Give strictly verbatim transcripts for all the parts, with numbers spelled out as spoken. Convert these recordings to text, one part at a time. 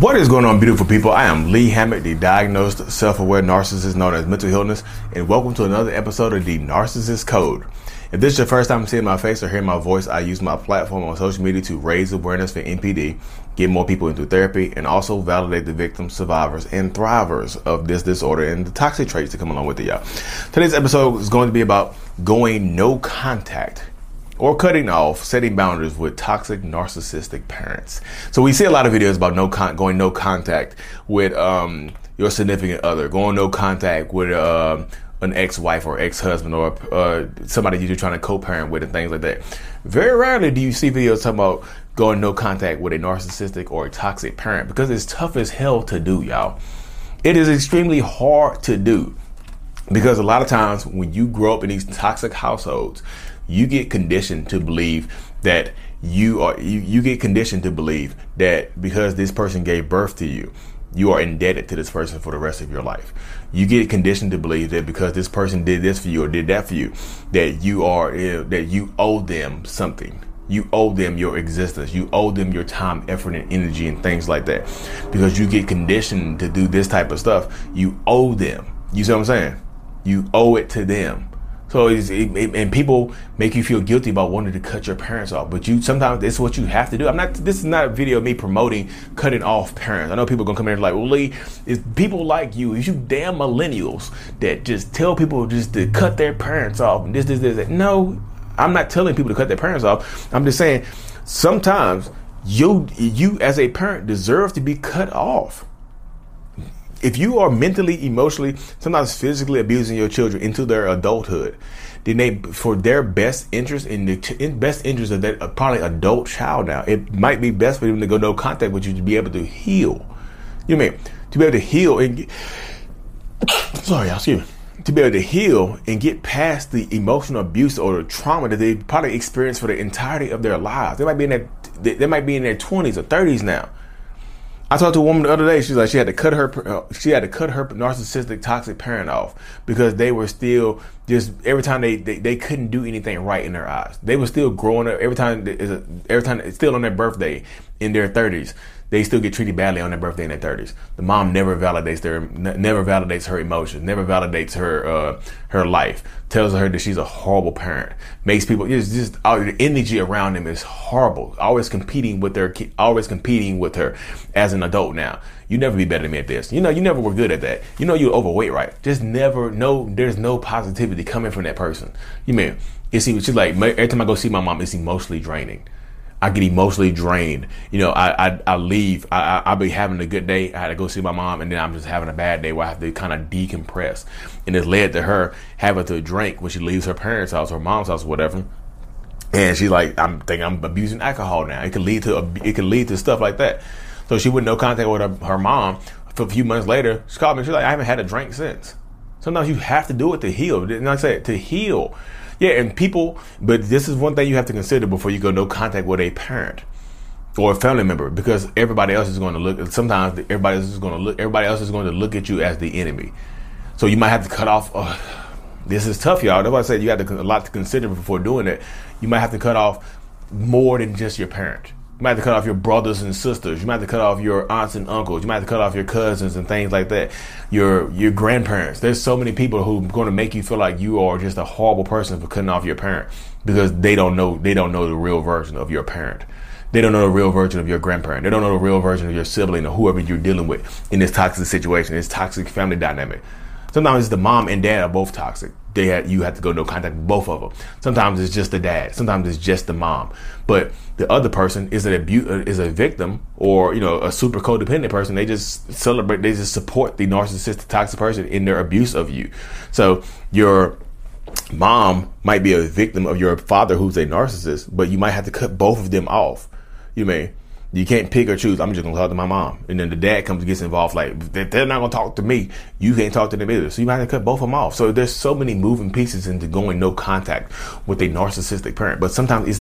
What is going on, beautiful people? I am Lee Hammett, the diagnosed self-aware narcissist known as mental illness, and welcome to another episode of The Narcissist Code. If this is your first time seeing my face or hearing my voice, I use my platform on social media to raise awareness for N P D, get more people into therapy, and also validate the victims, survivors, and thrivers of this disorder and the toxic traits that come along with it, y'all. Today's episode is going to be about going no contact or cutting off, setting boundaries with toxic narcissistic parents. So we see a lot of videos about no con- going no contact with um, your significant other, going no contact with Uh, an ex-wife or ex-husband or uh, somebody you're trying to co-parent with and things like that. Very rarely do you see videos talking about going no contact with a narcissistic or a toxic parent, because it's tough as hell to do, y'all. It is extremely hard to do, because a lot of times when you grow up in these toxic households, you get conditioned to believe that you are, you, you get conditioned to believe that because this person gave birth to you, you are indebted to this person for the rest of your life. You get conditioned to believe that because this person did this for you or did that for you, that you are, that you owe them something. You owe them your existence. You owe them your time, effort, and energy and things like that. Because you get conditioned to do this type of stuff, you owe them. You see what I'm saying? You owe it to them. So it's, it, it, and people make you feel guilty about wanting to cut your parents off, but you sometimes it's what you have to do. I'm not. This is not a video of me promoting cutting off parents. I know people are gonna come in and like, well, Lee, it's people like you, it's you damn millennials that just tell people just to cut their parents off and this, this, this, that. No, I'm not telling people to cut their parents off. I'm just saying sometimes you, you as a parent deserve to be cut off. If you are mentally, emotionally, sometimes physically abusing your children into their adulthood, then they, for their best interest, in the in best interest of that probably adult child now, it might be best for them to go no contact with you to be able to heal. You know what I mean? To be able to heal and get, sorry, excuse me, to be able to heal and get past the emotional abuse or the trauma that they probably experienced for the entirety of their lives. They might be in their, they might be in their twenties or thirties now. I talked to a woman the other day. She's like, she had to cut her, she had to cut her narcissistic, toxic parent off because they were still just every time they, they, they couldn't do anything right in their eyes. They were still growing up every time. Every time it's still on their birthday in their thirties, they still get treated badly on their birthday in their thirties. The mom never validates their, never validates her emotions, never validates her uh, her life. Tells her that she's a horrible parent. Makes people, it's just all the energy around them is horrible. Always competing with their, always competing with her as an adult now. You never be better than me at this. You know, you never were good at that. You know, you're overweight, right? Just never, no, there's no positivity coming from that person. You mean, it's she's like every time I go see my mom, it's emotionally draining. I get emotionally drained. You know, I I, I leave. I, I, I'll be having a good day. I had to go see my mom, and then I'm just having a bad day where I have to kind of decompress. And it's led to her having to drink when she leaves her parents' house, her mom's house, or whatever. And she's like, I'm thinking I'm abusing alcohol now. It could lead to it could lead to stuff like that. So she wouldn't no contact with her, her mom. For a few months later, she called me. She's like, I haven't had a drink since. Sometimes you have to do it to heal. Didn't I say it? To heal. Yeah, and people, but this is one thing you have to consider before you go no contact with a parent or a family member, because everybody else is going to look, sometimes everybody else is going to look, everybody else is going to look at you as the enemy. So you might have to cut off. Uh, this is tough, y'all. That's why I said you have to, a lot to consider before doing it. You might have to cut off more than just your parent. You might have to cut off your brothers and sisters. You might have to cut off your aunts and uncles. You might have to cut off your cousins and things like that. Your your grandparents. There's so many people who are going to make you feel like you are just a horrible person for cutting off your parent, because they don't know they don't know the real version of your parent. They don't know the real version of your grandparent. They don't know the real version of your sibling or whoever you're dealing with in this toxic situation, this toxic family dynamic. Sometimes it's the mom and dad are both toxic. They had, you have to go no contact with both of them. Sometimes it's just the dad. Sometimes it's just the mom. But the other person is an abu- is a victim, or you know, a super codependent person. They just celebrate. They just support the narcissistic, toxic person in their abuse of you. So your mom might be a victim of your father, who's a narcissist, but you might have to cut both of them off. You mean? You can't pick or choose. I'm just going to talk to my mom. And then the dad comes and gets involved. Like, they're not going to talk to me. You can't talk to them either. So you might have to cut both of them off. So there's so many moving pieces into going no contact with a narcissistic parent. But sometimes it's...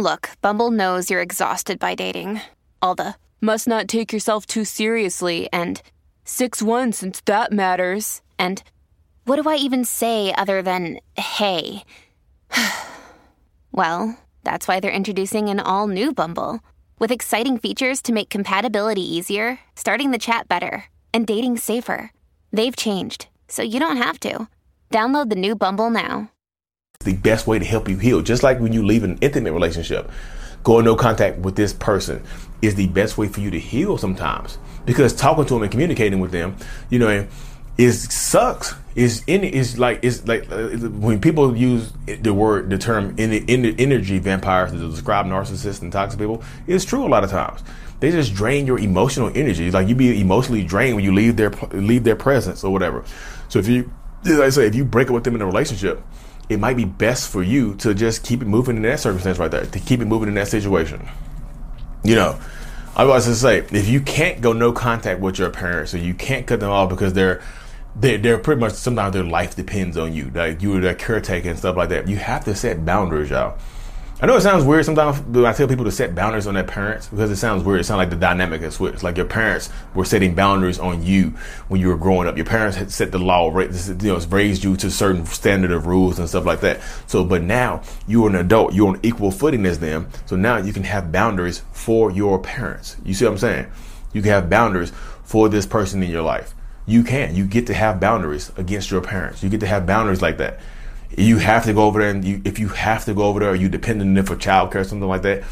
Look, Bumble knows you're exhausted by dating. All the, must not take yourself too seriously. And six one since that matters. And what do I even say other than, hey? Well, that's why they're introducing an all-new Bumble. With exciting features to make compatibility easier, starting the chat better, and dating safer. They've changed, so you don't have to. Download the new Bumble now. The best way to help you heal, just like when you leave an intimate relationship, going no contact with this person is the best way for you to heal sometimes. Because talking to them and communicating with them, you know, it sucks. It's in it's like it's like uh, when people use the word the term in the, in the energy vampires to describe narcissists and toxic people, it's true a lot of times. They just drain your emotional energy. It's like you be emotionally drained when you leave their leave their presence or whatever. So if you, like I say, if you break up with them in a relationship, it might be best for you to just keep it moving in that circumstance right there, to keep it moving in that situation. You know, I was just say if you can't go no contact with your parents, so you can't cut them off because they're They're, they're pretty much, sometimes their life depends on you. Like, you were their caretaker and stuff like that. You have to set boundaries, y'all. I know it sounds weird sometimes when I tell people to set boundaries on their parents, because it sounds weird. It sounds like the dynamic has switched. Like, your parents were setting boundaries on you when you were growing up. Your parents had set the law, you know, raised you to a certain standard of rules and stuff like that. So, but now you're an adult. You're on equal footing as them. So now you can have boundaries for your parents. You see what I'm saying? You can have boundaries for this person in your life. You can. You get to have boundaries against your parents. You get to have boundaries like that. You have to go over there, and you, if you have to go over there, or you depend on them for childcare or something like that,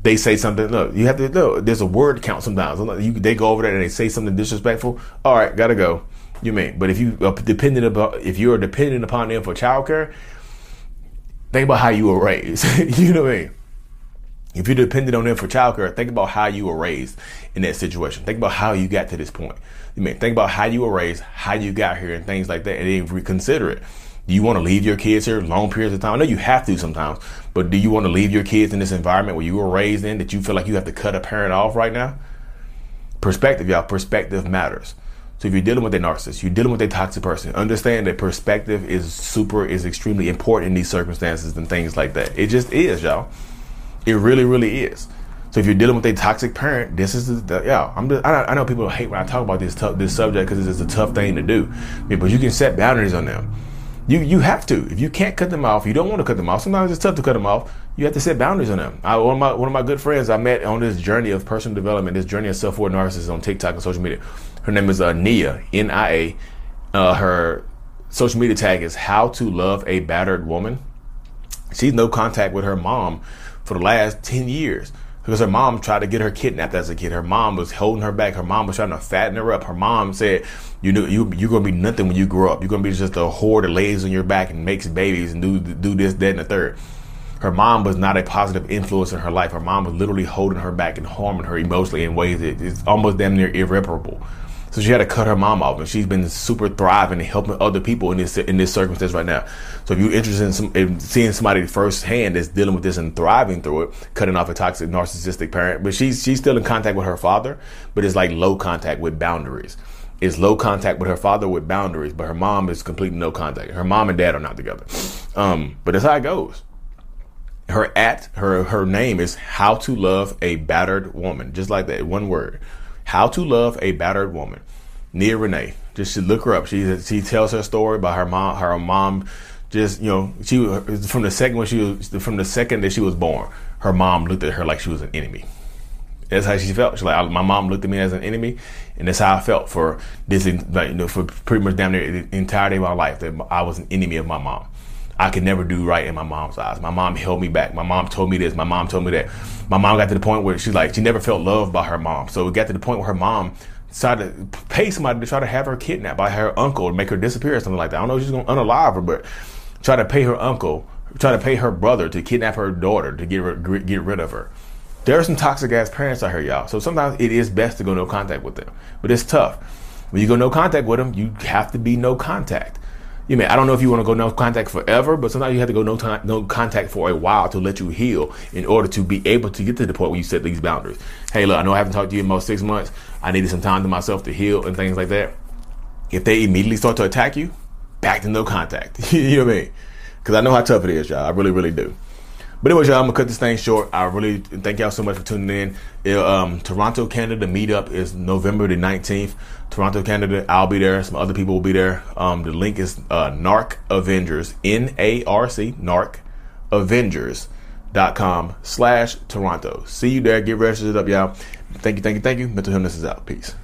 they say something. Look, you have to. Look, there's a word count sometimes. You, they go over there and they say something disrespectful. All right, gotta go. You mean? But if you are dependent about, if you are dependent upon them for childcare, think about how you were raised. You know what I mean? If you're dependent on them for childcare, think about how you were raised in that situation. Think about how you got to this point. I mean, think about how you were raised, how you got here, and things like that, and then reconsider it. Do you want to leave your kids here long periods of time? I know you have to sometimes, but do you want to leave your kids in this environment where you were raised in that you feel like you have to cut a parent off right now? Perspective, y'all. Perspective matters. So if you're dealing with a narcissist, you're dealing with a toxic person, understand that perspective is super, is extremely important in these circumstances and things like that. It just is, y'all. It really, really is. So if you're dealing with a toxic parent, this is the, yeah. I'm just, I, I know people hate when I talk about this tough, this subject because it's a tough thing to do. Yeah, but you can set boundaries on them. You you have to. If you can't cut them off, you don't want to cut them off. Sometimes it's tough to cut them off. You have to set boundaries on them. I, one of my one of my good friends I met on this journey of personal development, this journey of self-aware narcissists on TikTok and social media. Her name is uh, Nia, N I A. Uh, her social media tag is How to Love a Battered Woman. She's no contact with her mom for the last ten years because her mom tried to get her kidnapped as a kid. Her mom was holding her back. Her mom was trying to fatten her up. Her mom said, you know, you, you're going to be nothing when you grow up. You're going to be just a whore that lays on your back and makes babies and do, do this, that, and the third. Her mom was not a positive influence in her life. Her mom was literally holding her back and harming her emotionally in ways that is almost damn near irreparable. So she had to cut her mom off, and she's been super thriving and helping other people in this in this circumstance right now. So if you're interested in, some, in seeing somebody firsthand that's dealing with this and thriving through it, cutting off a toxic narcissistic parent, but she's she's still in contact with her father, but it's like low contact with boundaries. It's low contact with her father with boundaries, but her mom is completely no contact. Her mom and dad are not together. Um, but that's how it goes. Her at her her name is How to Love a Battered Woman, just like that, one word. How to Love a Battered Woman, Nia Renee. Just look her up. She she tells her story about her mom. Her mom, just you know, she from the second when she was from the second that she was born, her mom looked at her like she was an enemy. That's how she felt. She's like, my mom looked at me as an enemy, and that's how I felt for this, like, you know, for pretty much down there the entirety of my life that I was an enemy of my mom. I could never do right in my mom's eyes. My mom held me back. My mom told me this. My mom told me that. My mom got to the point where she's like, she never felt loved by her mom. So it got to the point where her mom decided to pay somebody to try to have her kidnapped by her uncle and make her disappear or something like that. I don't know if she's going to unalive her, but try to pay her uncle, try to pay her brother to kidnap her daughter to get her, get rid of her. There are some toxic ass parents out here, y'all. So sometimes it is best to go no contact with them, but it's tough. When you go no contact with them, you have to be no contact. You mean, I don't know if you want to go no contact forever, but sometimes you have to go no time, no contact for a while to let you heal in order to be able to get to the point where you set these boundaries. Hey, look, I know I haven't talked to you in about six months. I needed some time to myself to heal and things like that. If they immediately start to attack you, back to no contact. You know what I mean? Because I know how tough it is, y'all. I really, really do. But anyway, y'all, I'm going to cut this thing short. I really thank y'all so much for tuning in. It, um, Toronto, Canada meetup is November the nineteenth. Toronto, Canada, I'll be there. Some other people will be there. Um, the link is uh, NarcAvengers, N A R C, NarcAvengers dot com slash Toronto. See you there. Get registered up, y'all. Thank you, thank you, thank you. Mental Healness is out. Peace.